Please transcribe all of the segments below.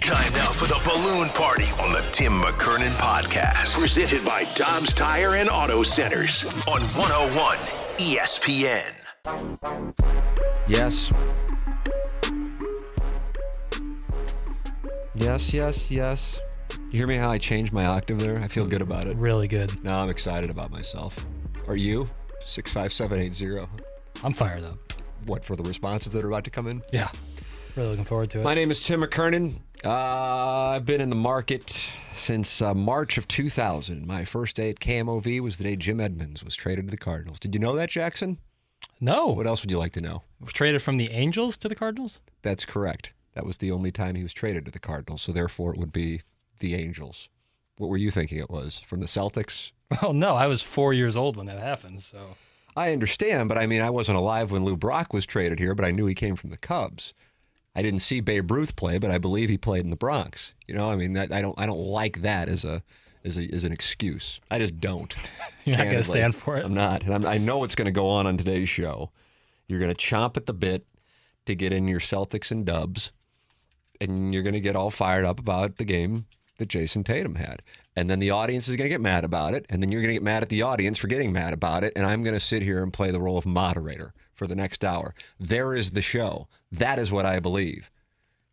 Time now for the balloon party on the Tim McKernan podcast, presented by Dobbs Tire and Auto Centers on 101 ESPN. Yes. You hear me how I changed my octave there? I feel good about it. Really good. No, I'm excited about myself. Are you? 65780. I'm fired up. What, for the responses that are about to come in? Yeah. Really looking forward to it. My name is Tim McKernan. I've been in the market since March of 2000. My first day at KMOV was the day Jim Edmonds was traded to the Cardinals. Did you know that, Jackson? No. What else would you like to know? Was traded from the Angels to the Cardinals? That's correct. That was the only time he was traded to the Cardinals, so therefore it would be the Angels. What were you thinking it was? From the Celtics? Well, no. I was 4 years old when that happened, so... I understand, but I mean, I wasn't alive when Lou Brock was traded here, but I knew he came from the Cubs. I didn't see Babe Ruth play, but I believe he played in the Bronx. You know, I mean, I don't like that as an excuse. I just don't. You're not going to stand for it. I'm not, and I know what's going to go on today's show. You're going to chomp at the bit to get in your Celtics and Dubs, and you're going to get all fired up about the game that Jason Tatum had, and then the audience is going to get mad about it, and then you're going to get mad at the audience for getting mad about it, and I'm going to sit here and play the role of moderator for the next hour. There is the show. That is what I believe.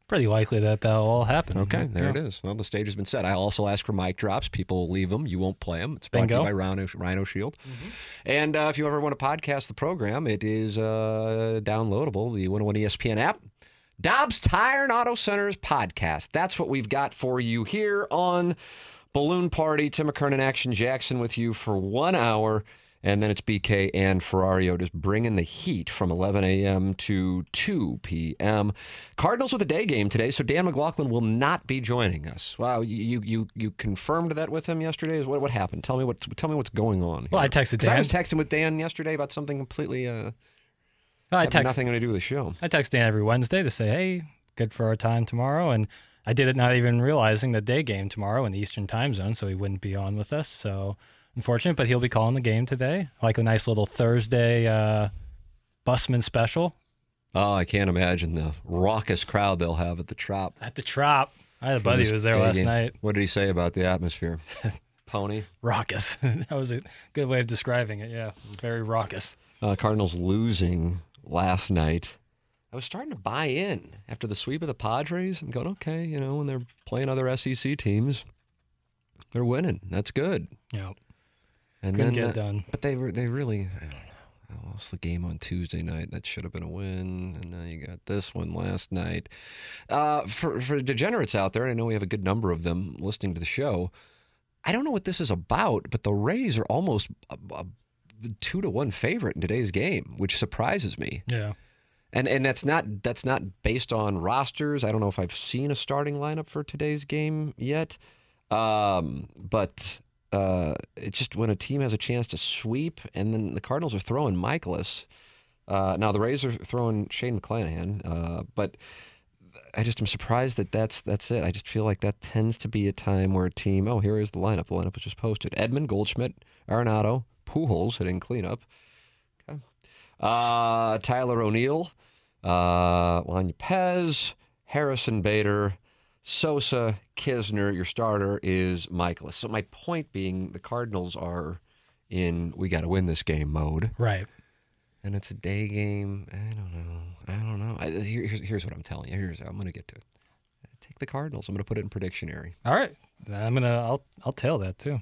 Pretty likely that'll all happen. Okay, right? There it is. Well, the stage has been set. I also ask for mic drops. People will leave them. You won't play them. It's brought to you by Rhino Shield. Mm-hmm. And if you ever want to podcast the program, it is downloadable, the 101 ESPN app. Dobbs Tire and Auto Centers podcast. That's what we've got for you here on Balloon Party. Tim McKernan, Action Jackson with you for 1 hour. And then it's BK and Ferrario just bringing the heat from 11 a.m. to 2 p.m. Cardinals with a day game today, so Dan McLaughlin will not be joining us. Wow, you confirmed that with him yesterday? What happened? Tell me what's going on here. Well, I texted Dan. I was texting with Dan yesterday about something completely nothing to do with the show. I text Dan every Wednesday to say, hey, good for our time tomorrow. And I did it not even realizing the day game tomorrow in the Eastern time zone, so he wouldn't be on with us, so... Unfortunate, but he'll be calling the game today, like a nice little Thursday busman special. Oh, I can't imagine the raucous crowd they'll have at the Trop. At the Trop. I had a buddy who was there last night. What did he say about the atmosphere? Pony? Raucous. That was a good way of describing it, yeah. Very raucous. Cardinals losing last night. I was starting to buy in after the sweep of the Padres. I'm going, okay, you know, when they're playing other SEC teams, they're winning. That's good. Yeah. And couldn't then, get done. But they really, I don't know, I lost the game on Tuesday night. That should have been a win. And now you got this one last night. For degenerates out there, and I know we have a good number of them listening to the show, I don't know what this is about, but the Rays are almost a 2-1 favorite in today's game, which surprises me. Yeah. And that's not based on rosters. I don't know if I've seen a starting lineup for today's game yet. But... it's just when a team has a chance to sweep, and then the Cardinals are throwing Michaelis. Now the Rays are throwing Shane McClanahan, but I just am surprised that that's it. I just feel like that tends to be a time where a team, oh, here is the lineup. The lineup was just posted. Edmund, Goldschmidt, Arenado, Pujols hitting cleanup. Okay. Tyler O'Neill, Juan Yepez, Harrison Bader, Sosa, Kisner, your starter is Michaelis. So my point being, the Cardinals are in we got to win this game mode. Right. And it's a day game. I don't know. Here's what I'm telling you. I'm going to get to it. Take the Cardinals. I'm going to put it in predictionary. All right. I'll tail that too.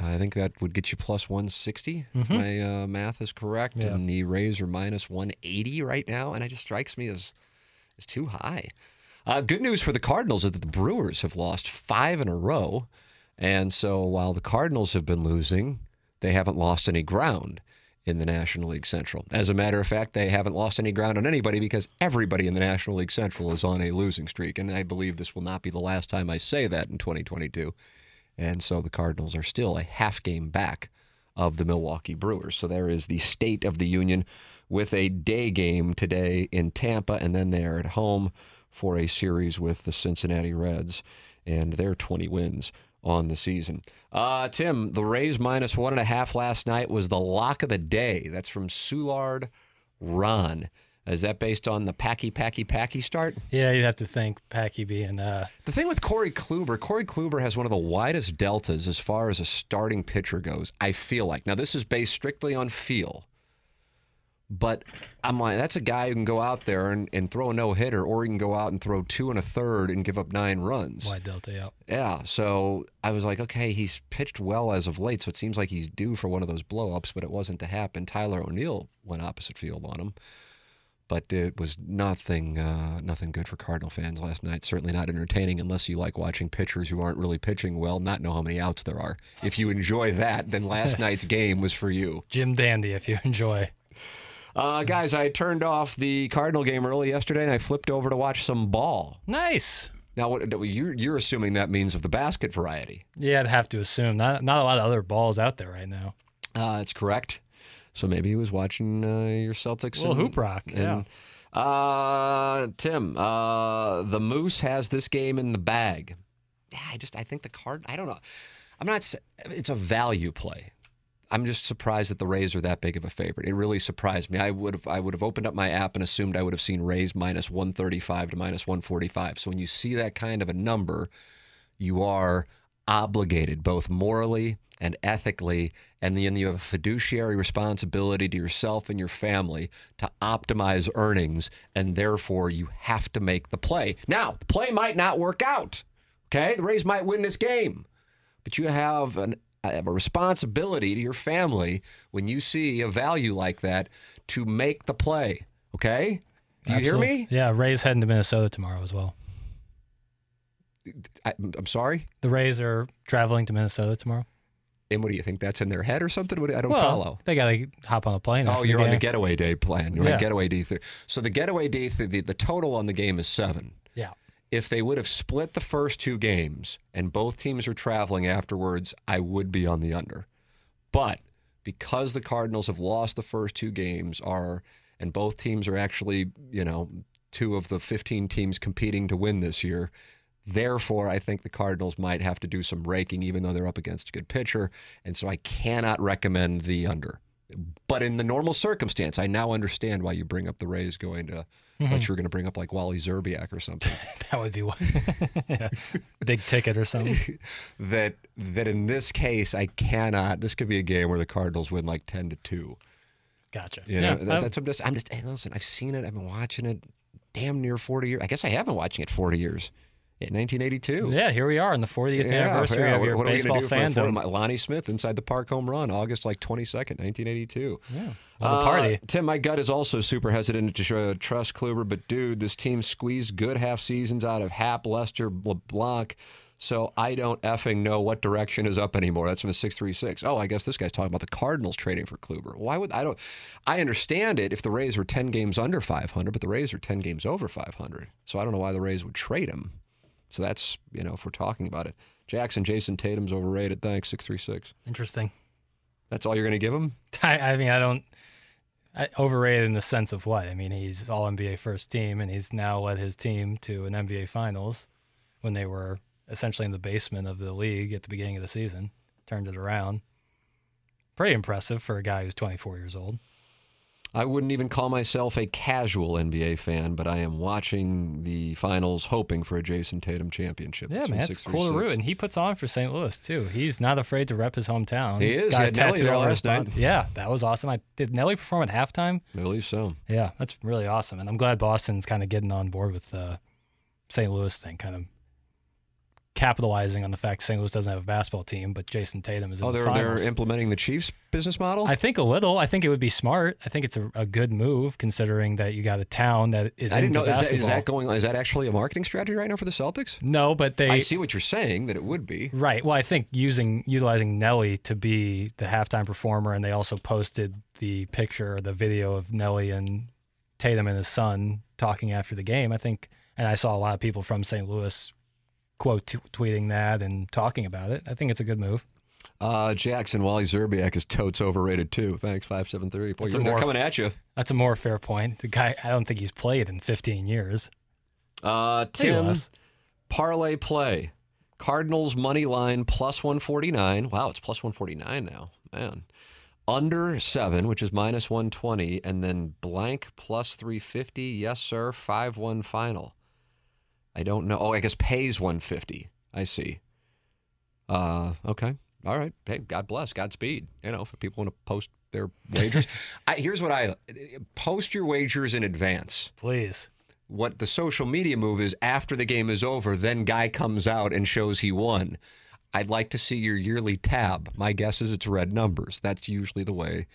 I think that would get you plus 160 if my math is correct, and the Rays are minus 180 right now, and it just strikes me as too high. Good news for the Cardinals is that the Brewers have lost 5 in a row. And so while the Cardinals have been losing, they haven't lost any ground in the National League Central. As a matter of fact, they haven't lost any ground on anybody because everybody in the National League Central is on a losing streak. And I believe this will not be the last time I say that in 2022. And so the Cardinals are still a half game back of the Milwaukee Brewers. So there is the State of the Union with a day game today in Tampa, and then they are at home for a series with the Cincinnati Reds and their 20 wins on the season. Tim, the Rays minus 1.5 last night was the lock of the day. That's from Soulard Ron. Is that based on the Packy start? Yeah, you'd have to thank Packy being... The thing with Corey Kluber has one of the widest deltas as far as a starting pitcher goes, I feel like. Now, this is based strictly on feel, but I'm like, that's a guy who can go out there and throw a no-hitter, or he can go out and throw 2 1/3 and give up 9 runs. Wide delta, yeah. Yeah, so I was like, okay, he's pitched well as of late, so it seems like he's due for one of those blow-ups, but it wasn't to happen. Tyler O'Neill went opposite field on him. But it was nothing good for Cardinal fans last night. Certainly not entertaining unless you like watching pitchers who aren't really pitching well not know how many outs there are. If you enjoy that, then last night's game was for you. Jim Dandy, if you enjoy. Guys, I turned off the Cardinal game early yesterday, and I flipped over to watch some ball. Nice. Now, you're assuming that means of the basket variety. Yeah, I'd have to assume. Not a lot of other balls out there right now. That's correct. So maybe he was watching your Celtics. Well, Hoop Rock, yeah. Tim, the Moose has this game in the bag. Yeah, I think the card, I don't know. It's a value play. I'm just surprised that the Rays are that big of a favorite. It really surprised me. I would have opened up my app and assumed I would have seen Rays minus 135 to minus 145. So when you see that kind of a number, you are obligated both morally and ethically, and then you have a fiduciary responsibility to yourself and your family to optimize earnings, and therefore you have to make the play. Now, the play might not work out, okay? The Rays might win this game, but you have a responsibility to your family when you see a value like that to make the play, okay? Do you hear me? Yeah, Rays heading to Minnesota tomorrow as well. I'm sorry? The Rays are traveling to Minnesota tomorrow. And what do you think? That's in their head or something? I don't follow. They got to hop on a plane. Oh, you're on the getaway day plan. You're on getaway day. So the getaway day, the total on the game is 7. Yeah. If they would have split the first 2 games and both teams are traveling afterwards, I would be on the under. But because the Cardinals have lost the first 2 games, and both teams are actually, 2 of the 15 teams competing to win this year. Therefore, I think the Cardinals might have to do some raking, even though they're up against a good pitcher. And so I cannot recommend the under. But in the normal circumstance, I now understand why you bring up the Rays going to, I thought you were going to bring up like Wally Zerbiak or something. That would be one. Yeah. Big ticket or something. That in this case, I cannot. This could be a game where the Cardinals win like 10-2. Gotcha. Listen, I've seen it. I've been watching it damn near 40 years. I guess I have been watching it 40 years. In 1982. Yeah, here we are on the 40th anniversary of your baseball fandom. Lonnie Smith inside the Park home run, August 22nd, 1982. Yeah, well, the party. Tim, my gut is also super hesitant to trust Kluber, but dude, this team squeezed good half seasons out of Hap, Lester, LeBlanc, so I don't effing know what direction is up anymore. That's from a 636. Oh, I guess this guy's talking about the Cardinals trading for Kluber. I understand it if the Rays were 10 games under 500, but the Rays are 10 games over 500, so I don't know why the Rays would trade him. So that's, if we're talking about it. Jason Tatum's overrated. Thanks, 636. Interesting. That's all you're going to give him? Overrated in the sense of what? I mean, he's all NBA first team, and he's now led his team to an NBA Finals when they were essentially in the basement of the league at the beginning of the season. Turned it around. Pretty impressive for a guy who's 24 years old. I wouldn't even call myself a casual NBA fan, but I am watching the finals hoping for a Jason Tatum championship. Yeah, man, that's cool route. And he puts on for St. Louis, too. He's not afraid to rep his hometown. He is. He had Nelly there last night. Yeah, that was awesome. Did Nelly perform at halftime? I believe so. Yeah, that's really awesome. And I'm glad Boston's kind of getting on board with the St. Louis thing, kind of capitalizing on the fact St. Louis doesn't have a basketball team, but Jason Tatum is in the finals. They're implementing the Chiefs business model? I think a little. I think it would be smart. I think it's a good move considering that you got a town that is into basketball. Is that actually a marketing strategy right now for the Celtics? No, but I see what you're saying, that it would be. Right. Well, I think utilizing Nelly to be the halftime performer, and they also posted the picture or the video of Nelly and Tatum and his son talking after the game, I think, and I saw a lot of people from St. Louis tweeting that and talking about it. I think it's a good move. Jackson, Wally Zerbiak is totes overrated too. Thanks, 573. Boy, they're coming at you. That's a more fair point. The guy, I don't think he's played in 15 years. Tim, parlay play. Cardinals money line +149. Wow, it's +149 now. Man. Under 7, which is -120, and then blank +350. Yes, sir. 5-1 final. I don't know. Oh, I guess pays 150. I see. Okay. All right. Hey, God bless. Godspeed. You know, if people want to post their wagers. Here's what I post your wagers in advance. Please. What the social media move is after the game is over, then guy comes out and shows he won. I'd like to see your yearly tab. My guess is it's red numbers. That's usually the way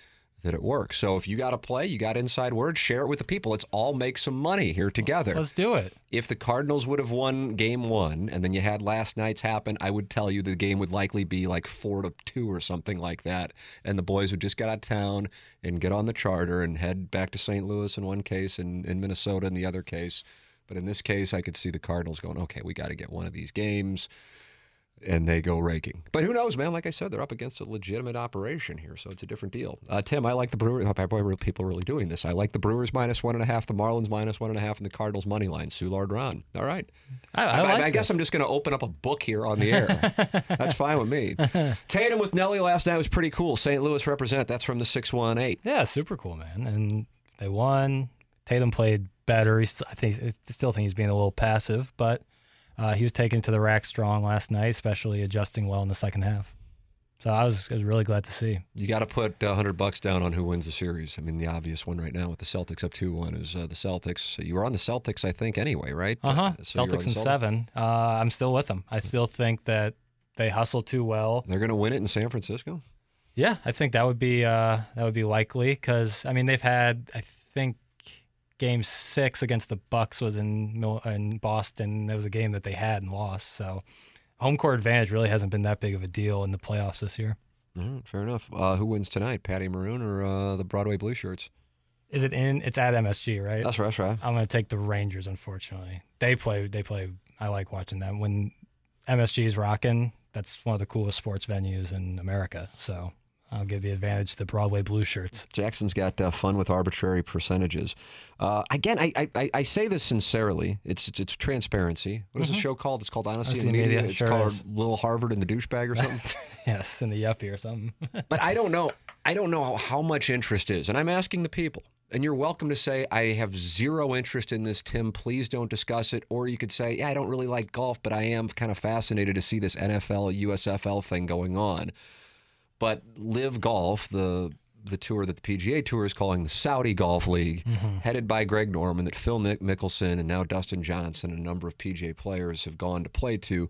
that it works. So if you got to play, you got inside word, share it with the people. Let's all make some money here together. Let's do it. If the Cardinals would have won game 1 and then you had last night's happen, I would tell you the game would likely be like 4-2 or something like that. And the boys would just get out of town and get on the charter and head back to St. Louis in one case and in Minnesota in the other case. But in this case, I could see the Cardinals going, okay, we got to get one of these games. And they go raking. But who knows, man? Like I said, they're up against a legitimate operation here, so it's a different deal. Tim, I like the Brewers. Boy, people are really doing this. I like the Brewers -1.5, the Marlins -1.5, and the Cardinals money line. Soulard Ron. All right. I guess I'm just going to open up a book here on the air. That's fine with me. Tatum with Nelly last night was pretty cool. St. Louis represent. That's from the 618. Yeah, super cool, man. And they won. Tatum played better. I still think he's being a little passive, but... he was taken to the rack strong last night, especially adjusting well in the second half. So I was really glad to see. You got to put $100 down on who wins the series. I mean, the obvious one right now with the Celtics up 2-1 is the Celtics. You were on the Celtics, I think, anyway, right? So Celtics in 7. I'm still with them. I still think that they hustle too well. They're going to win it in San Francisco? Yeah, I think that would be likely because, I mean, they've had, I think, Game 6 against the Bucks was in Boston. That was a game that they had and lost. So home court advantage really hasn't been that big of a deal in the playoffs this year. All right, fair enough. Who wins tonight, Patty Maroon or the Broadway Blue Shirts? Is it in? It's at MSG, right? That's right. I'm going to take the Rangers, unfortunately. They play. I like watching them. When MSG is rocking, that's one of the coolest sports venues in America. So I'll give the advantage to the Broadway Blue Shirts. Jackson's got fun with arbitrary percentages. Again, I say this sincerely. It's transparency. What is the show called? It's called Honesty in the Media. It's called Little Harvard and the Douchebag or something. Yes, and the Yuppie or something. But I don't know how much interest is, and I'm asking the people. And you're welcome to say, I have zero interest in this, Tim. Please don't discuss it. Or you could say, yeah, I don't really like golf, but I am kind of fascinated to see this NFL, USFL thing going on. But LIV Golf, the tour that the PGA Tour is calling the Saudi Golf League, headed by Greg Norman, that Phil Mickelson and now Dustin Johnson and a number of PGA players have gone to play to,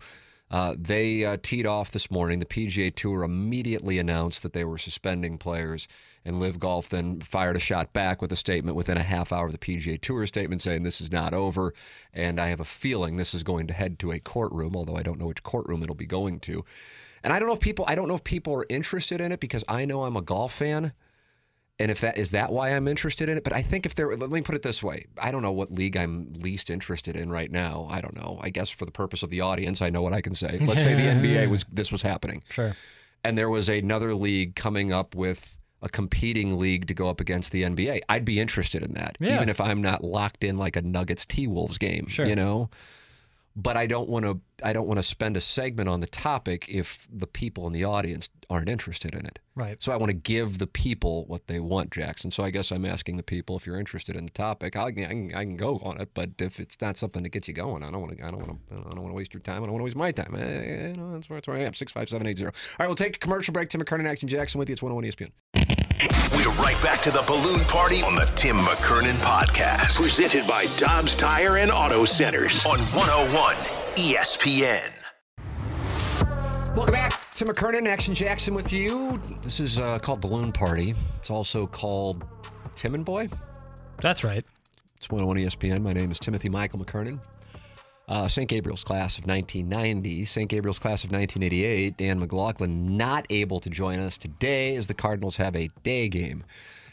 they teed off this morning. The PGA Tour immediately announced that they were suspending players, and LIV Golf then fired a shot back with a statement within a half hour of the PGA Tour statement saying this is not over, and I have a feeling this is going to head to a courtroom, although I don't know which courtroom it'll be going to. And I don't know if people are interested in it because I know I'm a golf fan, and if that is that why I'm interested in it. But I think let me put it this way: I don't know what league I'm least interested in right now. I don't know. I guess for the purpose of the audience, I know what I can say. Let's say the NBA was happening, sure, and there was another league coming up with a competing league to go up against the NBA. I'd be interested in that, even if I'm not locked in like a Nuggets T-Wolves game, sure. You know. But I don't want to spend a segment on the topic if the people in the audience aren't interested in it. Right. So I want to give the people what they want, Jackson. So I guess I'm asking the people if you're interested in the topic. I can go on it, but if it's not something that gets you going, I don't want to waste your time. I don't want to waste my time. You know, that's where I am. 65780. All right, we'll take a commercial break. Tim McKernan, Action Jackson, with you. It's 101 ESPN. We're right back to the balloon party on the Tim McKernan Podcast, presented by Dobbs Tire and Auto Centers on 101 ESPN. Welcome back. Tim McKernan, Action Jackson with you. This is called Balloon Party. It's also called Tim and Boy. That's right. It's 101 ESPN. My name is Timothy Michael McKernan. St. Gabriel's class of 1990, St. Gabriel's class of 1988. Dan McLaughlin not able to join us today as the Cardinals have a day game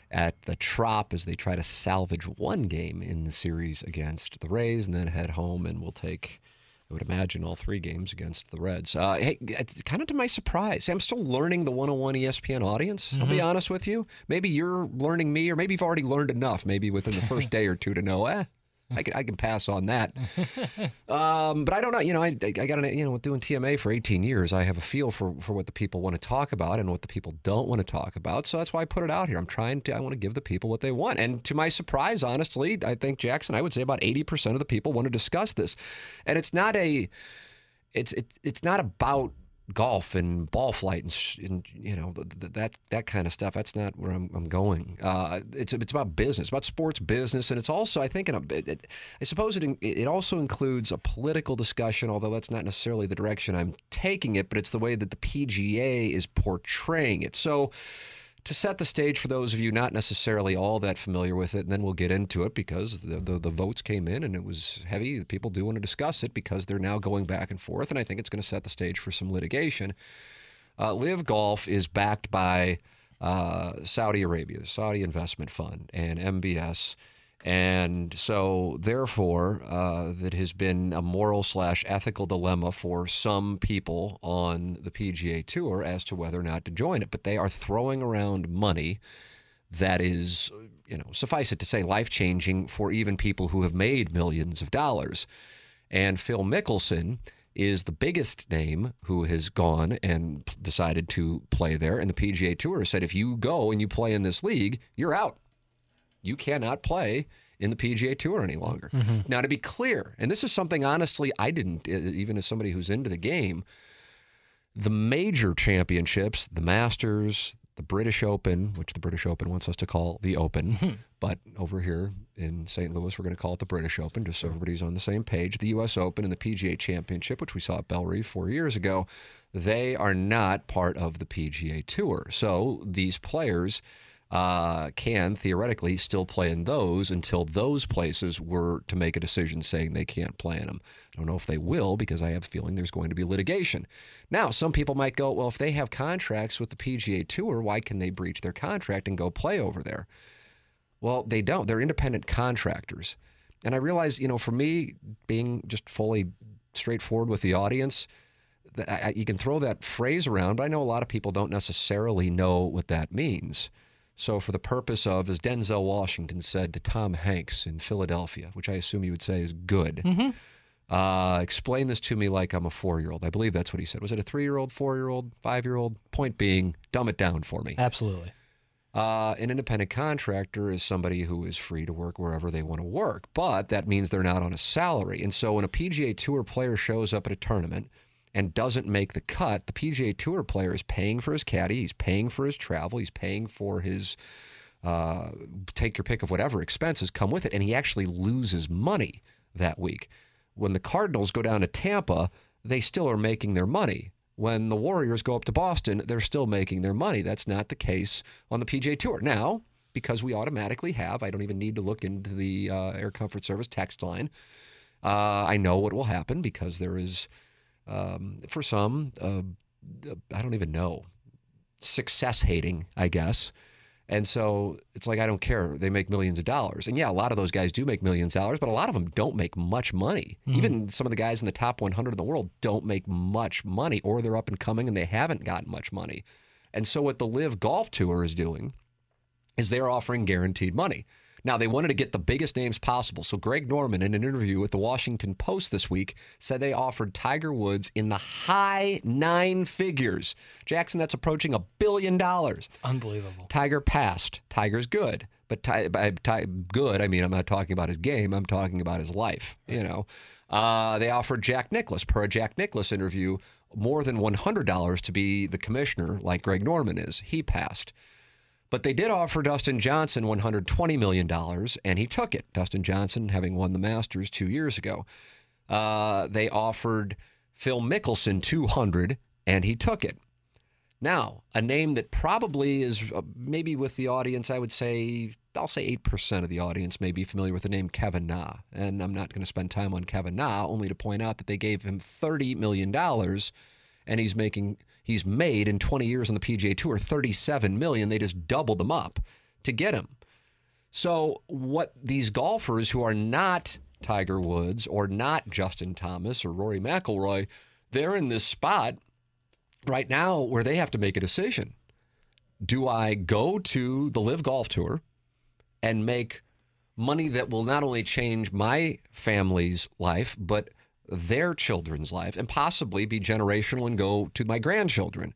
at the Trop as they try to salvage one game in the series against the Rays and then head home and will take, I would imagine, all three games against the Reds. Hey, it's kind of to my surprise, I'm still learning the 101 ESPN audience. Mm-hmm. I'll be honest with you. Maybe you're learning me, or maybe you've already learned enough, maybe within the first day or two to know, I can pass on that. But I don't know. You know, I got doing TMA for 18 years, I have a feel for what the people want to talk about and what the people don't want to talk about. So that's why I put it out here. I want to give the people what they want. And to my surprise, honestly, I think, Jackson, I would say about 80% of the people want to discuss this. And it's not about golf and ball flight and you know, that kind of stuff. That's not where I'm going. It's about business, about sports business, and it's also, I think, I suppose it also includes a political discussion, although that's not necessarily the direction I'm taking it, but it's the way that the PGA is portraying it. So to set the stage for those of you not necessarily all that familiar with it, and then we'll get into it because the votes came in and it was heavy. People do want to discuss it because they're now going back and forth, and I think it's going to set the stage for some litigation. LIV Golf is backed by Saudi Arabia, Saudi Investment Fund, and MBS. And so, therefore, that has been a moral/ethical dilemma for some people on the PGA Tour as to whether or not to join it. But they are throwing around money that is, you know, suffice it to say, life-changing for even people who have made millions of dollars. And Phil Mickelson is the biggest name who has gone and decided to play there. And the PGA Tour said, if you go and you play in this league, you're out. You cannot play in the PGA Tour any longer. Mm-hmm. Now, to be clear, and this is something, honestly, I didn't, even as somebody who's into the game, the major championships, the Masters, the British Open, which the British Open wants us to call the Open, mm-hmm. but over here in St. Louis, we're going to call it the British Open, just so everybody's on the same page, the U.S. Open and the PGA Championship, which we saw at Belle Reve 4 years ago, they are not part of the PGA Tour. So these players can theoretically still play in those until those places were to make a decision saying they can't play in them. I don't know if they will, because I have a feeling there's going to be litigation. Now, some people might go, well, if they have contracts with the PGA Tour, why can they breach their contract and go play over there? Well, they don't. They're independent contractors. And I realize, you know, for me, being just fully straightforward with the audience, you can throw that phrase around, but I know a lot of people don't necessarily know what that means. So for the purpose of, as Denzel Washington said to Tom Hanks in Philadelphia, which I assume you would say is good, mm-hmm. Explain this to me like I'm a 4-year-old. I believe that's what he said. Was it a 3-year-old, 4-year-old, 5-year-old? Point being, dumb it down for me. Absolutely. An independent contractor is somebody who is free to work wherever they want to work, but that means they're not on a salary. And so when a PGA Tour player shows up at a tournament and doesn't make the cut, the PGA Tour player is paying for his caddy, he's paying for his travel, he's paying for his take your pick of whatever expenses come with it, and he actually loses money that week. When the Cardinals go down to Tampa, they still are making their money. When the Warriors go up to Boston, they're still making their money. That's not the case on the PGA Tour. Now, because we automatically have, I don't even need to look into the Air Comfort Service text line, I know what will happen because there is... for some, I don't even know, success hating, I guess. And so it's like, I don't care. They make millions of dollars. And yeah, a lot of those guys do make millions of dollars, but a lot of them don't make much money. Mm-hmm. Even some of the guys in the top 100 in the world don't make much money, or they're up and coming and they haven't gotten much money. And so what the LIV Golf Tour is doing is they're offering guaranteed money. Now, they wanted to get the biggest names possible. So Greg Norman, in an interview with the Washington Post this week, said they offered Tiger Woods in the high nine figures. Jackson, that's approaching $1 billion. Unbelievable. Tiger passed. Tiger's good. But by good, I mean, I'm not talking about his game. I'm talking about his life, you know. They offered Jack Nicklaus, per a Jack Nicklaus interview, more than $100 to be the commissioner like Greg Norman is. He passed. But they did offer Dustin Johnson $120 million, and he took it. Dustin Johnson, having won the Masters 2 years ago. They offered Phil Mickelson $200, and he took it. Now, a name that probably is maybe with the audience, I'll say 8% of the audience may be familiar with the name Kevin Na. And I'm not going to spend time on Kevin Na, only to point out that they gave him $30 million, and he's made in 20 years on the PGA Tour $37 million. They just doubled them up to get him. So what these golfers who are not Tiger Woods or not Justin Thomas or Rory McIlroy, they're in this spot right now where they have to make a decision. Do I go to the LIV Golf Tour and make money that will not only change my family's life, but their children's life, and possibly be generational and go to my grandchildren,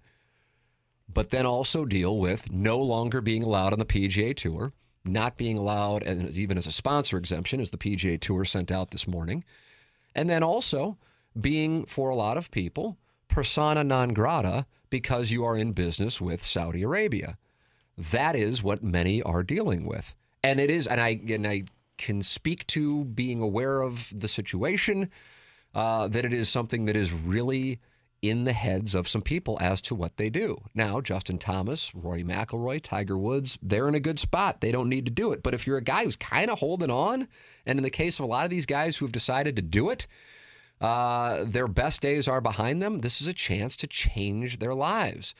but then also deal with no longer being allowed on the PGA Tour, not being allowed, and even as a sponsor exemption, as the PGA Tour sent out this morning, and then also being, for a lot of people, persona non grata because you are in business with Saudi Arabia. That is what many are dealing with. And it is, and I can speak to being aware of the situation, that it is something that is really in the heads of some people as to what they do. Now, Justin Thomas, Rory McIlroy, Tiger Woods, they're in a good spot. They don't need to do it. But if you're a guy who's kind of holding on, and in the case of a lot of these guys who've decided to do it, their best days are behind them. This is a chance to change their lives.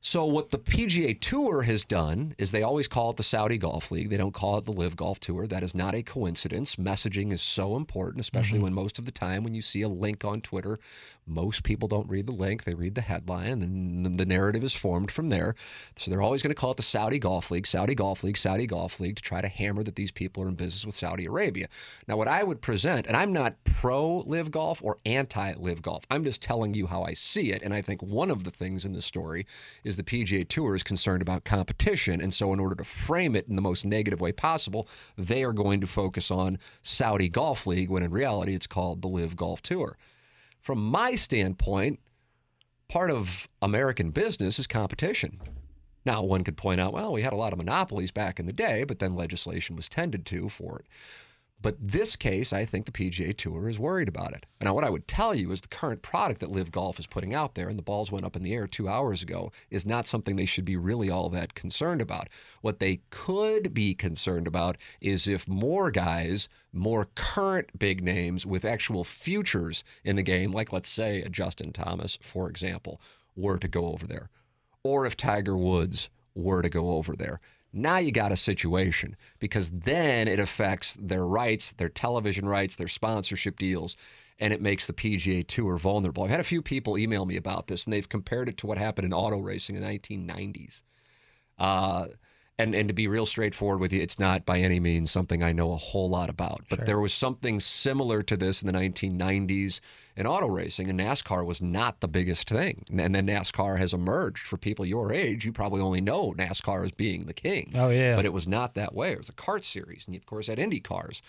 So what the PGA Tour has done is they always call it the Saudi Golf League. They don't call it the LIV Golf Tour. That is not a coincidence. Messaging is so important, especially when most of the time when you see a link on Twitter, most people don't read the link. They read the headline, and the narrative is formed from there. So they're always going to call it the Saudi Golf League, Saudi Golf League, Saudi Golf League, to try to hammer that these people are in business with Saudi Arabia. Now, what I would present, and I'm not pro-LIV Golf or anti-LIV Golf. I'm just telling you how I see it, and I think one of the things in this story is the PGA Tour is concerned about competition. And so in order to frame it in the most negative way possible, they are going to focus on Saudi Golf League, when in reality it's called the LIV Golf Tour. From my standpoint, part of American business is competition. Now, one could point out, well, we had a lot of monopolies back in the day, but then legislation was tended to for it. But this case, I think the PGA Tour is worried about it. Now, what I would tell you is the current product that LIV Golf is putting out there, and the balls went up in the air 2 hours ago, is not something they should be really all that concerned about. What they could be concerned about is if more guys, more current big names with actual futures in the game, like let's say a Justin Thomas, for example, were to go over there, or if Tiger Woods were to go over there. Now you got a situation, because then it affects their rights, their television rights, their sponsorship deals, and it makes the PGA Tour vulnerable. I've had a few people email me about this, and they've compared it to what happened in auto racing in the 1990s. And to be real straightforward with you, it's not by any means something I know a whole lot about. But there was something similar to this in the 1990s in auto racing, and NASCAR was not the biggest thing. And then NASCAR has emerged. For people your age, you probably only know NASCAR as being the king. Oh, yeah. But it was not that way. It was a kart series, and you, of course, had Indy cars.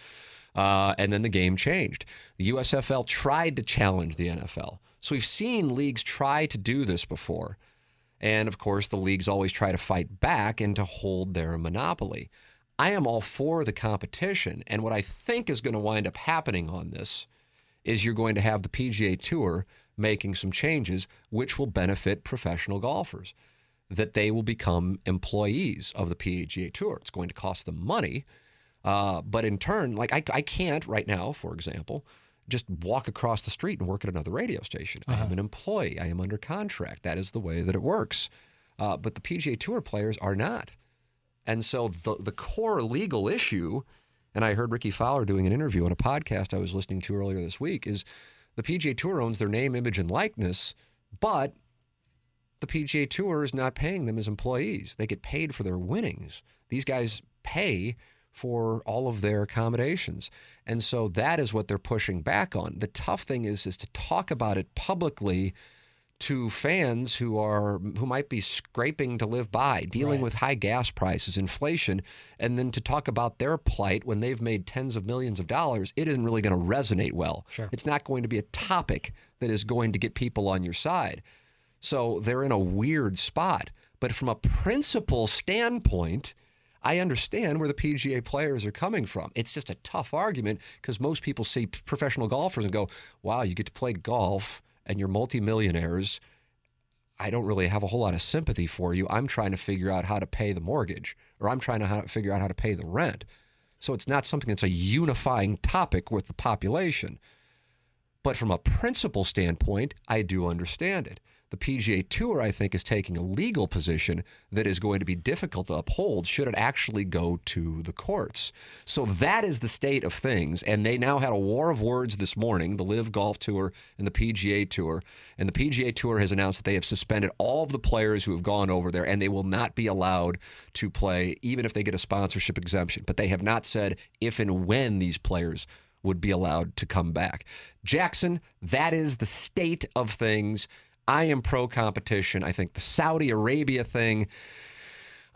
And then the game changed. The USFL tried to challenge the NFL. So we've seen leagues try to do this before. And, of course, the leagues always try to fight back and to hold their monopoly. I am all for the competition. And what I think is going to wind up happening on this is you're going to have the PGA Tour making some changes which will benefit professional golfers, that they will become employees of the PGA Tour. It's going to cost them money. But in turn, like I can't right now, for example, just walk across the street and work at another radio station. I am an employee. I am under contract. That is the way that it works. But the PGA Tour players are not. And so the core legal issue, and I heard Ricky Fowler doing an interview on a podcast I was listening to earlier this week, is the PGA Tour owns their name, image, and likeness, but the PGA Tour is not paying them as employees. They get paid for their winnings. These guys pay for all of their accommodations. And so that is what they're pushing back on. The tough thing is to talk about it publicly to fans who might be scraping to live by, dealing with high gas prices, inflation, and then to talk about their plight when they've made tens of millions of dollars. It isn't really going to resonate well. Sure. It's not going to be a topic that is going to get people on your side. So they're in a weird spot. But from a principle standpoint, I understand where the PGA players are coming from. It's just a tough argument because most people see professional golfers and go, wow, you get to play golf and you're multimillionaires I don't really have a whole lot of sympathy for you. I'm trying to figure out how to pay the mortgage, or I'm trying to figure out how to pay the rent. So it's not something that's a unifying topic with the population. But from a principle standpoint, I do understand it. The PGA Tour, I think, is taking a legal position that is going to be difficult to uphold should it actually go to the courts. So that is the state of things. And they now had a war of words this morning, the LIV Golf Tour and the PGA Tour. And the PGA Tour has announced that they have suspended all of the players who have gone over there, and they will not be allowed to play, even if they get a sponsorship exemption. But they have not said if and when these players would be allowed to come back. Jackson, that is the state of things. I am pro-competition. I think the Saudi Arabia thing,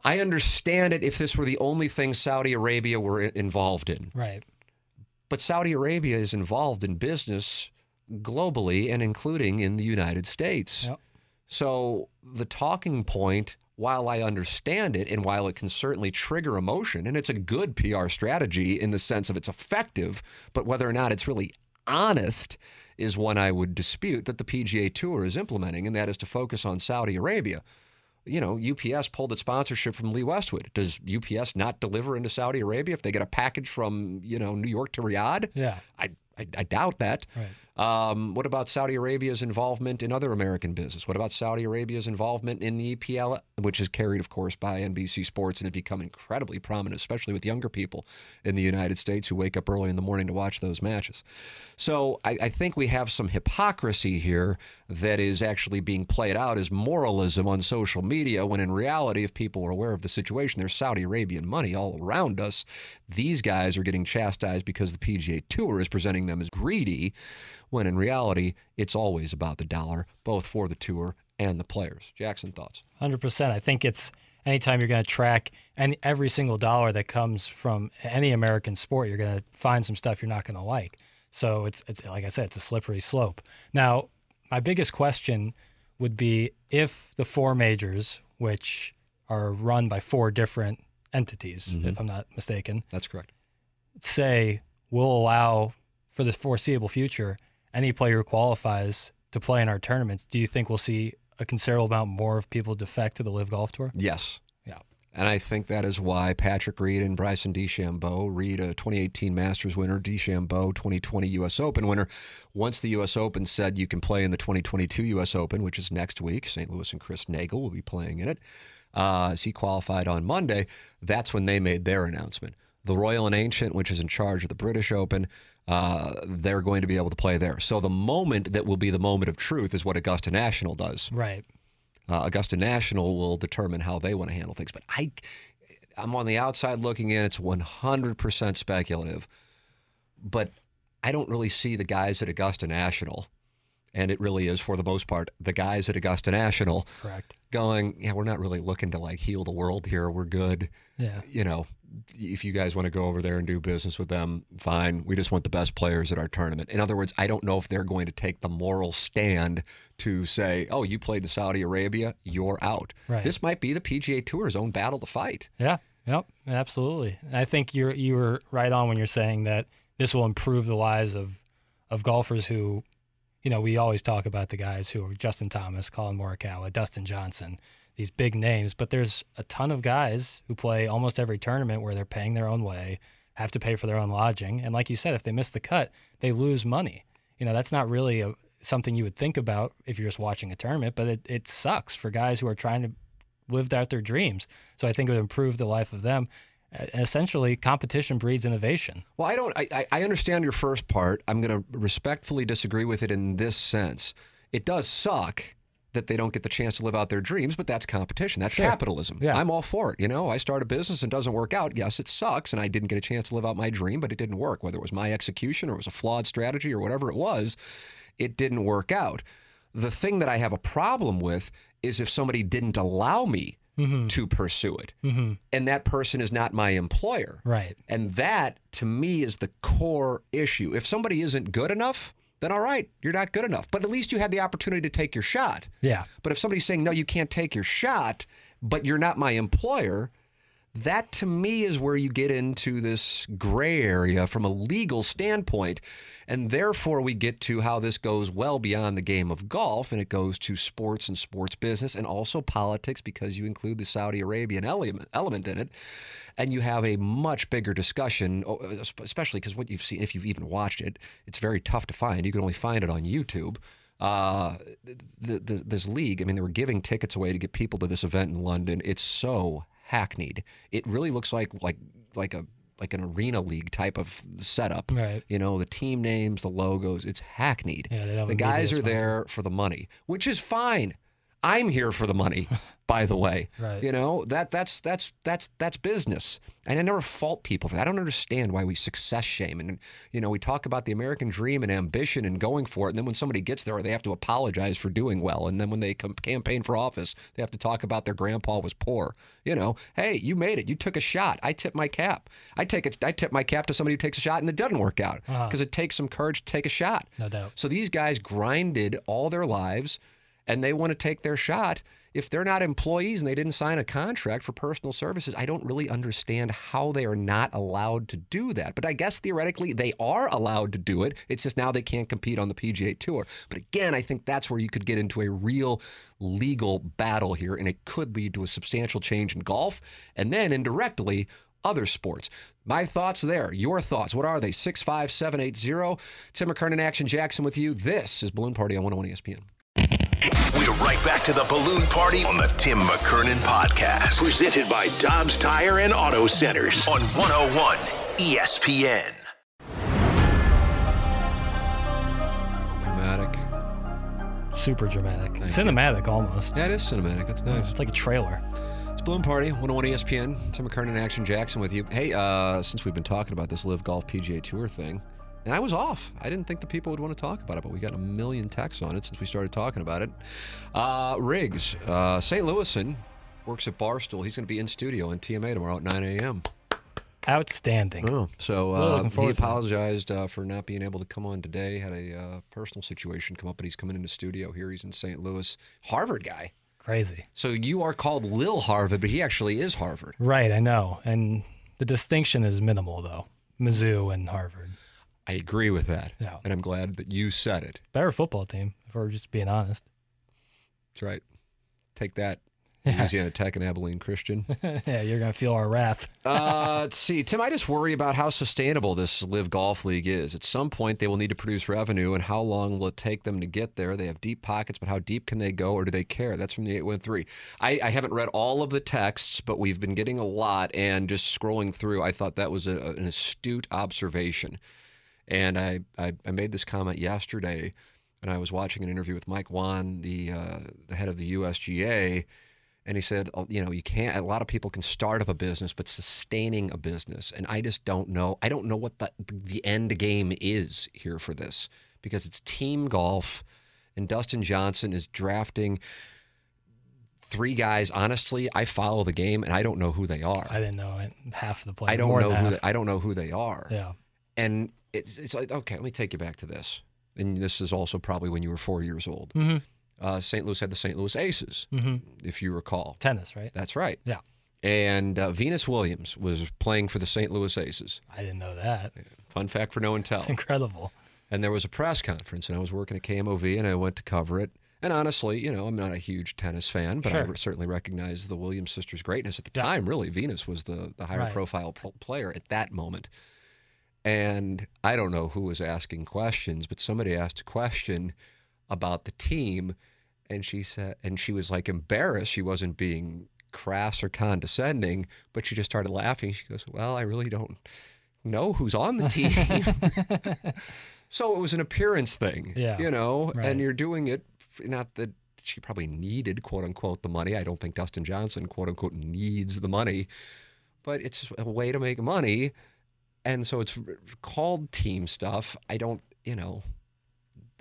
I understand it if this were the only thing Saudi Arabia were involved in. Right. But Saudi Arabia is involved in business globally and including in the United States. Yep. So the talking point, while I understand it and while it can certainly trigger emotion, and it's a good PR strategy in the sense of it's effective, but whether or not it's really honest is one I would dispute that the PGA Tour is implementing, and that is to focus on Saudi Arabia. You know, UPS pulled its sponsorship from Lee Westwood. Does UPS not deliver into Saudi Arabia if they get a package from, you know, New York to Riyadh? Yeah. I doubt that. Right. What about Saudi Arabia's involvement in other American business? What about Saudi Arabia's involvement in the EPL, which is carried, of course, by NBC Sports, and it become incredibly prominent, especially with younger people in the United States who wake up early in the morning to watch those matches. So I think we have some hypocrisy here that is actually being played out as moralism on social media, when in reality, if people were aware of the situation, there's Saudi Arabian money all around us. These guys are getting chastised because the PGA Tour is presenting them as greedy, when in reality, it's always about the dollar, both for the tour and the players. Jackson, thoughts? 100%. I think it's anytime you're going to track every single dollar that comes from any American sport, you're going to find some stuff you're not going to like. So it's like I said, it's a slippery slope. Now, my biggest question would be if the four majors, which are run by four different entities, if I'm not mistaken. That's correct. Say, we'll allow for the foreseeable future, any player who qualifies to play in our tournaments, do you think we'll see a considerable amount more of people defect to the LIV Golf Tour? Yes. Yeah. And I think that is why Patrick Reed and Bryson DeChambeau, Reed a 2018 Masters winner, DeChambeau 2020 U.S. Open winner, once the U.S. Open said you can play in the 2022 U.S. Open, which is next week, St. Louis and Chris Nagel will be playing in it, as he qualified on Monday, that's when they made their announcement. The Royal and Ancient, which is in charge of the British Open, they're going to be able to play there. So the moment that will be the moment of truth is what Augusta National does. Right. Augusta National will determine how they want to handle things. But I'm on the outside looking in. It's 100% speculative. But I don't really see the guys at Augusta National, and it really is, for the most part, the guys at Augusta National going, yeah, we're not really looking to, like, heal the world here. We're good. Yeah. You know, if you guys want to go over there and do business with them, fine. We just want the best players at our tournament. In other words, I don't know if they're going to take the moral stand to say, oh, you played in Saudi Arabia, you're out. Right. This might be the PGA Tour's own battle to fight. Yeah, yep, absolutely. And I think you were right on when you're saying that this will improve the lives of golfers who, you know, we always talk about the guys who are Justin Thomas, Colin Morikawa, Dustin Johnson, these big names, but there's a ton of guys who play almost every tournament where they're paying their own way, have to pay for their own lodging. And like you said, if they miss the cut, they lose money. You know, that's not really something you would think about if you're just watching a tournament, but it sucks for guys who are trying to live out their dreams. So I think it would improve the life of them. And essentially, competition breeds innovation. Well, I understand your first part. I'm going to respectfully disagree with it in this sense. It does suck that they don't get the chance to live out their dreams, but that's competition. That's capitalism. Yeah. I'm all for it. You know, I start a business and it doesn't work out. Yes, it sucks, and I didn't get a chance to live out my dream, but it didn't work. Whether it was my execution or it was a flawed strategy or whatever it didn't work out. The thing that I have a problem with is if somebody didn't allow me to pursue it, and that person is not my employer. Right. And that, to me, is the core issue. If somebody isn't good enough, then all right, you're not good enough. But at least you had the opportunity to take your shot. Yeah. But if somebody's saying, no, you can't take your shot, but you're not my employer, That, to me, is where you get into this gray area from a legal standpoint, and therefore we get to how this goes well beyond the game of golf, and it goes to sports and sports business and also politics, because you include the Saudi Arabian element in it, and you have a much bigger discussion, especially because what you've seen, if you've even watched it, it's very tough to find. You can only find it on YouTube. This league, I mean, they were giving tickets away to get people to this event in London. It's so hackneyed. It really looks like an arena league type of setup. Right. You know, the team names, the logos, it's hackneyed. Yeah, the guys are there for the money, which is fine. I'm here for the money, by the way. Right. You know, that's business. And I never fault people for that. I don't understand why we success shame. And, you know, we talk about the American dream and ambition and going for it. And then when somebody gets there, they have to apologize for doing well. And then when they campaign for office, they have to talk about their grandpa was poor. You know, hey, you made it. You took a shot. I tip my cap. I tip my cap to somebody who takes a shot and it doesn't work out, because it takes some courage to take a shot. No doubt. So these guys grinded all their lives, and they want to take their shot. If they're not employees and they didn't sign a contract for personal services, I don't really understand how they are not allowed to do that. But I guess theoretically they are allowed to do it. It's just now they can't compete on the PGA Tour. But again, I think that's where you could get into a real legal battle here, and it could lead to a substantial change in golf and then indirectly other sports. My thoughts there. Your thoughts. What are they? 65780. Tim McKernan, Action Jackson with you. This is Balloon Party on 101 ESPN. We're right back to the Balloon Party on the Tim McKernan Podcast. Presented by Dobbs Tire and Auto Centers on 101 ESPN. Dramatic. Super dramatic. Cinematic almost. That is cinematic. That's nice. It's like a trailer. It's Balloon Party, 101 ESPN. Tim McKernan, Action Jackson with you. Hey, since we've been talking about this LIV Golf PGA Tour thing, and I was off. I didn't think the people would want to talk about it, but we got a million texts on it since we started talking about it. Riggs, St. Louisan, works at Barstool. He's going to be in studio on TMA tomorrow at 9 a.m. Outstanding. Oh, so he apologized for not being able to come on today. Had a personal situation come up, but he's coming into studio here. He's in St. Louis. Harvard guy. Crazy. So you are called Lil Harvard, but he actually is Harvard. Right, I know. And the distinction is minimal, though. Mizzou and Harvard. I agree with that, yeah. And I'm glad that you said it. Better football team, if we're just being honest. That's right. Take that, Louisiana Tech and Abilene Christian. Yeah, you're going to feel our wrath. Let's see. Tim, I just worry about how sustainable this LIV Golf League is. At some point, they will need to produce revenue, and how long will it take them to get there? They have deep pockets, but how deep can they go, or do they care? That's from the 813. I haven't read all of the texts, but we've been getting a lot, and just scrolling through, I thought that was an astute observation. And I made this comment yesterday, and I was watching an interview with Mike Wan, the head of the USGA, and he said, you know, you can't. A lot of people can start up a business, but sustaining a business, and I just don't know. I don't know what the end game is here for this, because it's team golf, and Dustin Johnson is drafting three guys. Honestly, I follow the game, and I don't know who they are. I didn't know it. Half of the players. I don't know who they are. Yeah, and. It's like, okay, let me take you back to this. And this is also probably when you were 4 years old. Mm-hmm. St. Louis had the St. Louis Aces, mm-hmm. if you recall. Tennis, right? That's right. Yeah. And Venus Williams was playing for the St. Louis Aces. I didn't know that. Fun fact for no one tell. It's incredible. And there was a press conference, and I was working at KMOV, and I went to cover it. And honestly, you know, I'm not a huge tennis fan, but sure. I certainly recognized the Williams sisters' greatness. At the time, really, Venus was the higher-profile player at that moment. And I don't know who was asking questions, but somebody asked a question about the team, and she said, and she was like embarrassed. She wasn't being crass or condescending, but she just started laughing. She goes, "Well, I really don't know who's on the team." So it was an appearance thing, yeah, you know, right. And you're doing it, not that she probably needed, quote unquote, the money. I don't think Dustin Johnson, quote unquote, needs the money, but it's a way to make money. And so it's called team stuff. I don't, you know,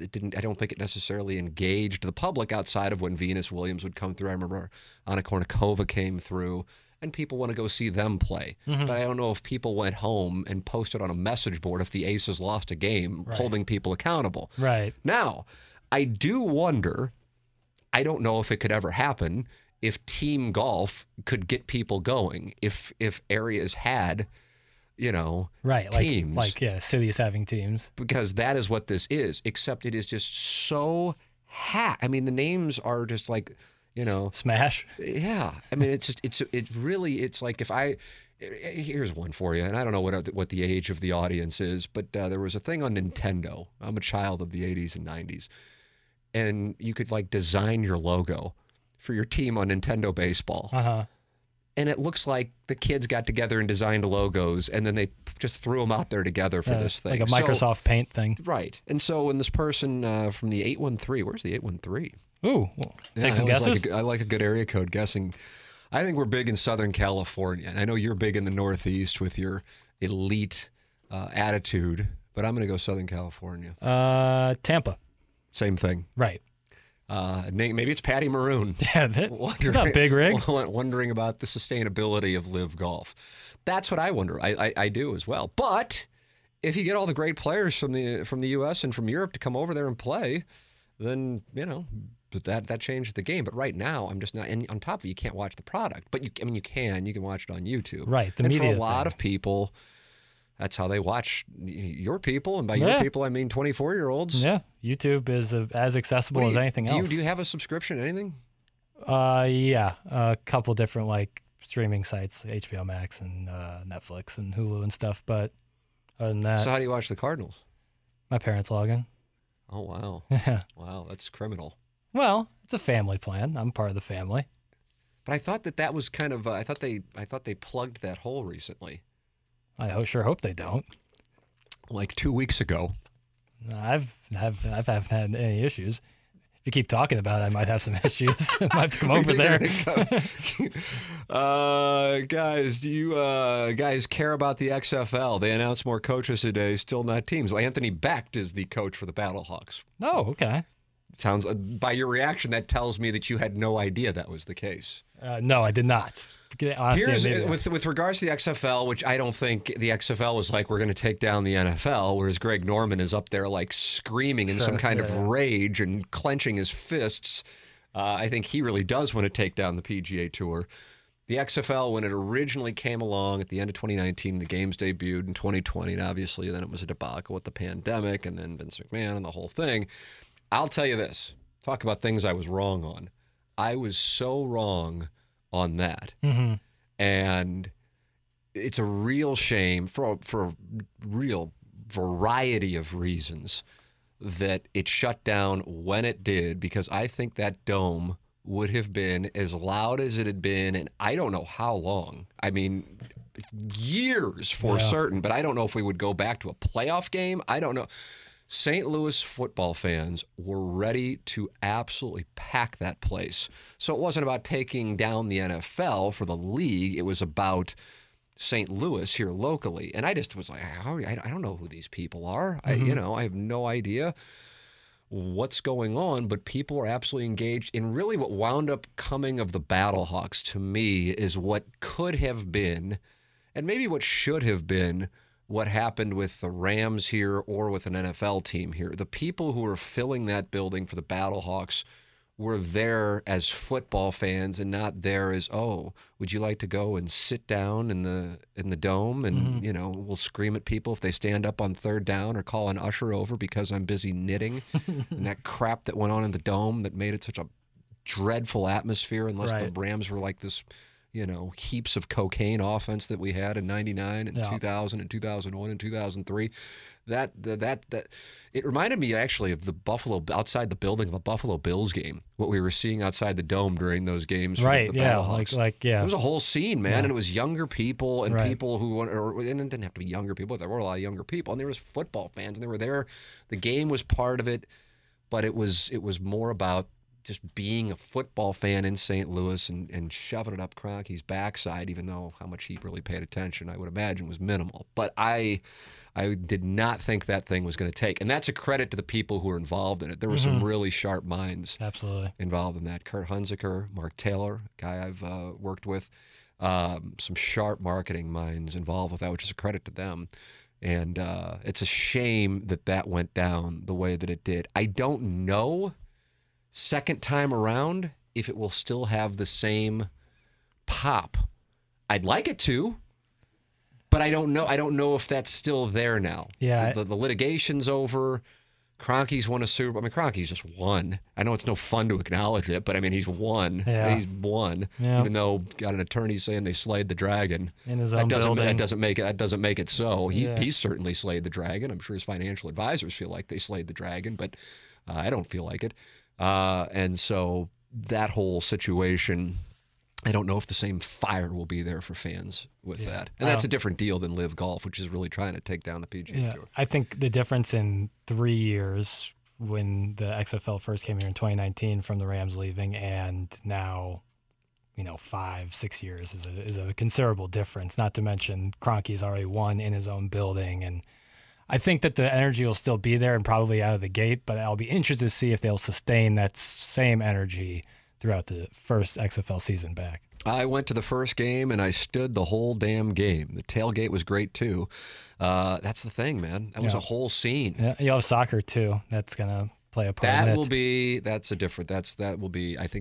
it didn't. I don't think it necessarily engaged the public outside of when Venus Williams would come through. I remember Anna Kournikova came through, and people want to go see them play. Mm-hmm. But I don't know if people went home and posted on a message board if the Aces lost a game, right. Holding people accountable. Right. Now, I do wonder, I don't know if it could ever happen, if team golf could get people going, if areas had, teams. Cities having teams. Because that is what this is, except it is just so I mean, the names are just like, Smash. Yeah. I mean, it's like here's one for you, and I don't know what the age of the audience is, but there was a thing on Nintendo. I'm a child of the 80s and 90s. And you could design your logo for your team on Nintendo Baseball. Uh-huh. And it looks like the kids got together and designed logos, and then they just threw them out there together for this thing. Like a Microsoft Paint thing. Right. And so when this person from the 813, where's the 813? Ooh. Well, take some guesses. I like a good area code guessing. I think we're big in Southern California, and I know you're big in the Northeast with your elite attitude, but I'm going to go Southern California. Tampa. Same thing. Right. Maybe it's Patty Maroon. Yeah, that's not big rig. Wondering about the sustainability of LIV Golf. That's what I wonder. I do as well. But if you get all the great players from the U.S. and from Europe to come over there and play, then that changes the game. But right now, I'm just not. And on top of it, you can't watch the product. But you can watch it on YouTube. Right. The media. And for a lot of people, that's how they watch your people, and by your people, I mean 24-year-olds. Yeah, YouTube is as accessible as anything else. Do you have a subscription to anything? Yeah, a couple different streaming sites, HBO Max and Netflix and Hulu and stuff, but other than that... So how do you watch the Cardinals? My parents log in. Oh, wow. Wow, that's criminal. Well, it's a family plan. I'm part of the family. But I thought that was kind of... I thought they plugged that hole recently. I sure hope they don't. 2 weeks ago. I've haven't had any issues. If you keep talking about it, I might have some issues. I might have to come over there. Guys, do you guys care about the XFL? They announced more coaches today, still not teams. Well, Anthony Becht is the coach for the Battlehawks. Oh, okay. Sounds by your reaction, that tells me that you had no idea that was the case. No, I did not. Honestly, here's, with regards to the XFL, which I don't think the XFL was we're going to take down the NFL, whereas Greg Norman is up there screaming in some kind of rage and clenching his fists. I think he really does want to take down the PGA Tour. The XFL, when it originally came along at the end of 2019, the games debuted in 2020, and obviously then it was a debacle with the pandemic and then Vince McMahon and the whole thing. I'll tell you this. Talk about things I was wrong on. I was so wrong on that. Mm-hmm. And it's a real shame for a real variety of reasons that it shut down when it did, because I think that dome would have been as loud as it had been in I don't know how long. I mean, years for certain, but I don't know if we would go back to a playoff game. I don't know. St. Louis football fans were ready to absolutely pack that place. So it wasn't about taking down the NFL for the league. It was about St. Louis here locally. And I just was like, I don't know who these people are. Mm-hmm. I have no idea what's going on, but people are absolutely engaged. And really what wound up coming of the Battlehawks to me is what could have been, and maybe what should have been, what happened with the Rams here or with an NFL team here. The people who were filling that building for the Battlehawks were there as football fans and not there as, would you like to go and sit down in the dome and, mm-hmm. We'll scream at people if they stand up on third down or call an usher over because I'm busy knitting. And that crap that went on in the dome that made it such a dreadful atmosphere, unless the Rams were like this... heaps of cocaine offense that we had in 99 and 2000 and 2001 and 2003. That it reminded me actually of the Buffalo, outside the building of a Buffalo Bills game, what we were seeing outside the dome during those games. Right. The Battlehawks. It was a whole scene, man. Yeah. And it was younger people and people who, and it didn't have to be younger people, but there were a lot of younger people, and there was football fans and they were there. The game was part of it, but it was more about just being a football fan in St. Louis and shoving it up Cronky's backside, even though how much he really paid attention, I would imagine, was minimal. But I did not think that thing was going to take. And that's a credit to the people who were involved in it. There were some really sharp minds involved in that. Kurt Hunziker, Mark Taylor, a guy I've worked with, some sharp marketing minds involved with that, which is a credit to them. And it's a shame that went down the way that it did. I don't know. Second time around, if it will still have the same pop. I'd like it to, but I don't know. I don't know if that's still there now. Yeah, the litigation's over. Kroenke's won a Super Bowl. I mean, Kroenke's just won. I know it's no fun to acknowledge it, but I mean, he's won. Yeah. He's won. Yeah. Even though got an attorney saying they slayed the dragon. In his own building. That doesn't make it so. He certainly slayed the dragon. I'm sure his financial advisors feel like they slayed the dragon, but I don't feel like it. And so that whole situation, I don't know if the same fire will be there for fans with that. And that's a different deal than LIV Golf, which is really trying to take down the PGA Tour. I think the difference in 3 years when the XFL first came here in 2019 from the Rams leaving and now, 5-6 years is a considerable difference, not to mention Kroenke's already won in his own building. And I think that the energy will still be there and probably out of the gate, but I'll be interested to see if they'll sustain that same energy throughout the first XFL season back. I went to the first game, and I stood the whole damn game. The tailgate was great, too. That's the thing, man. That was a whole scene. Yeah, you have soccer, too. That's going to play a part in it. I think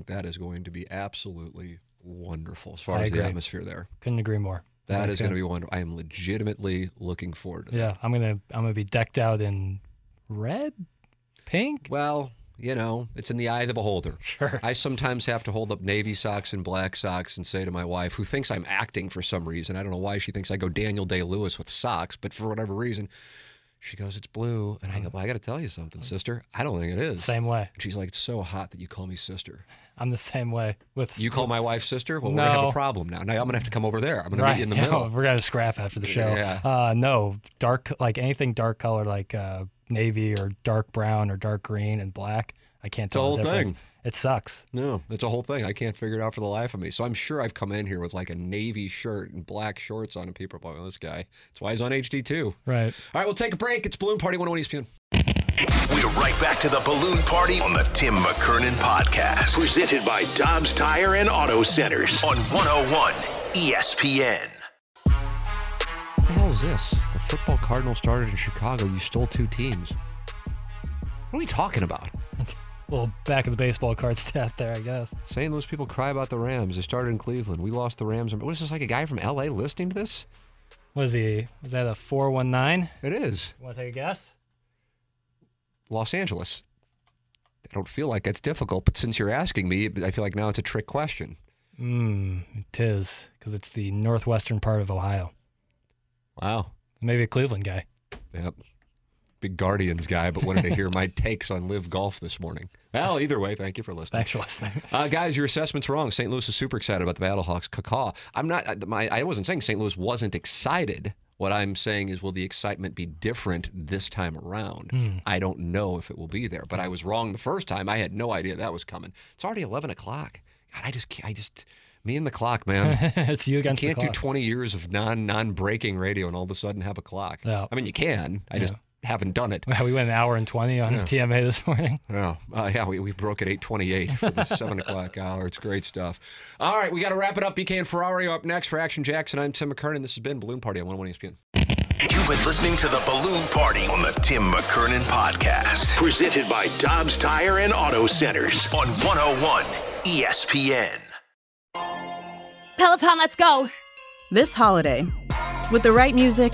that is going to be absolutely wonderful as far as the atmosphere there. Couldn't agree more. That is going to be wonderful. I am legitimately looking forward to that. Yeah, I'm going to be decked out in red, pink. Well, it's in the eye of the beholder. Sure. I sometimes have to hold up navy socks and black socks and say to my wife, who thinks I'm acting for some reason, I don't know why she thinks I go Daniel Day-Lewis with socks, but for whatever reason, she goes, it's blue. And I go, well, I got to tell you something, sister. I don't think it is. Same way. And she's like, it's so hot that you call me sister. I'm the same way. You call my wife sister? Well, we're going to have a problem now. Now I'm going to have to come over there. I'm going to meet you in the middle. We're going to scrap after the show. Yeah. No, dark, like anything dark colored, like navy or dark brown or dark green and black. I can't tell the difference. Thing. It sucks. No, it's a whole thing. I can't figure it out for the life of me. So I'm sure I've come in here with like a navy shirt and black shorts on, and people are going, oh, this guy. That's why he's on HD2. Right. All right, we'll take a break. It's Balloon Party 101 ESPN. We're right back to the Balloon Party on the Tim McKernan Podcast. Presented by Dobbs Tire and Auto Centers on 101 ESPN. What the hell is this? The football Cardinals started in Chicago. You stole 2 teams. What are we talking about? Little back of the baseball card stat there, I guess. Saying those people cry about the Rams. It started in Cleveland. We lost the Rams. What is this, like a guy from L.A. listening to this? What is he? Is that a 419? It is. Want to take a guess? Los Angeles. I don't feel like that's difficult, but since you're asking me, I feel like now it's a trick question. It is, because it's the northwestern part of Ohio. Wow. Maybe a Cleveland guy. Yep. Big Guardians guy, but wanted to hear my takes on LIV Golf this morning. Well, either way, thank you for listening. Thanks for listening. Guys, your assessment's wrong. St. Louis is super excited about the Battlehawks. Caw-caw. I wasn't saying St. Louis wasn't excited. What I'm saying is, will the excitement be different this time around? I don't know if it will be there, but I was wrong the first time. I had no idea that was coming. It's already 11 o'clock. God, I just me and the clock, man. It's you against the clock. You can't do 20 years of non-breaking radio and all of a sudden have a clock. Yeah. I mean, you can. I just haven't done it. We went 1 hour and 20 on TMA this morning. Oh, we broke at 8:28 for the 7 o'clock hour. It's great stuff. All right, we got to wrap it up. BK and Ferrari up next for Action Jackson. I'm Tim McKernan. This has been Balloon Party on 101 ESPN. You've been listening to the Balloon Party on the Tim McKernan Podcast, presented by Dobbs Tire and Auto Centers on 101 ESPN. Peloton, let's go. This holiday, with the right music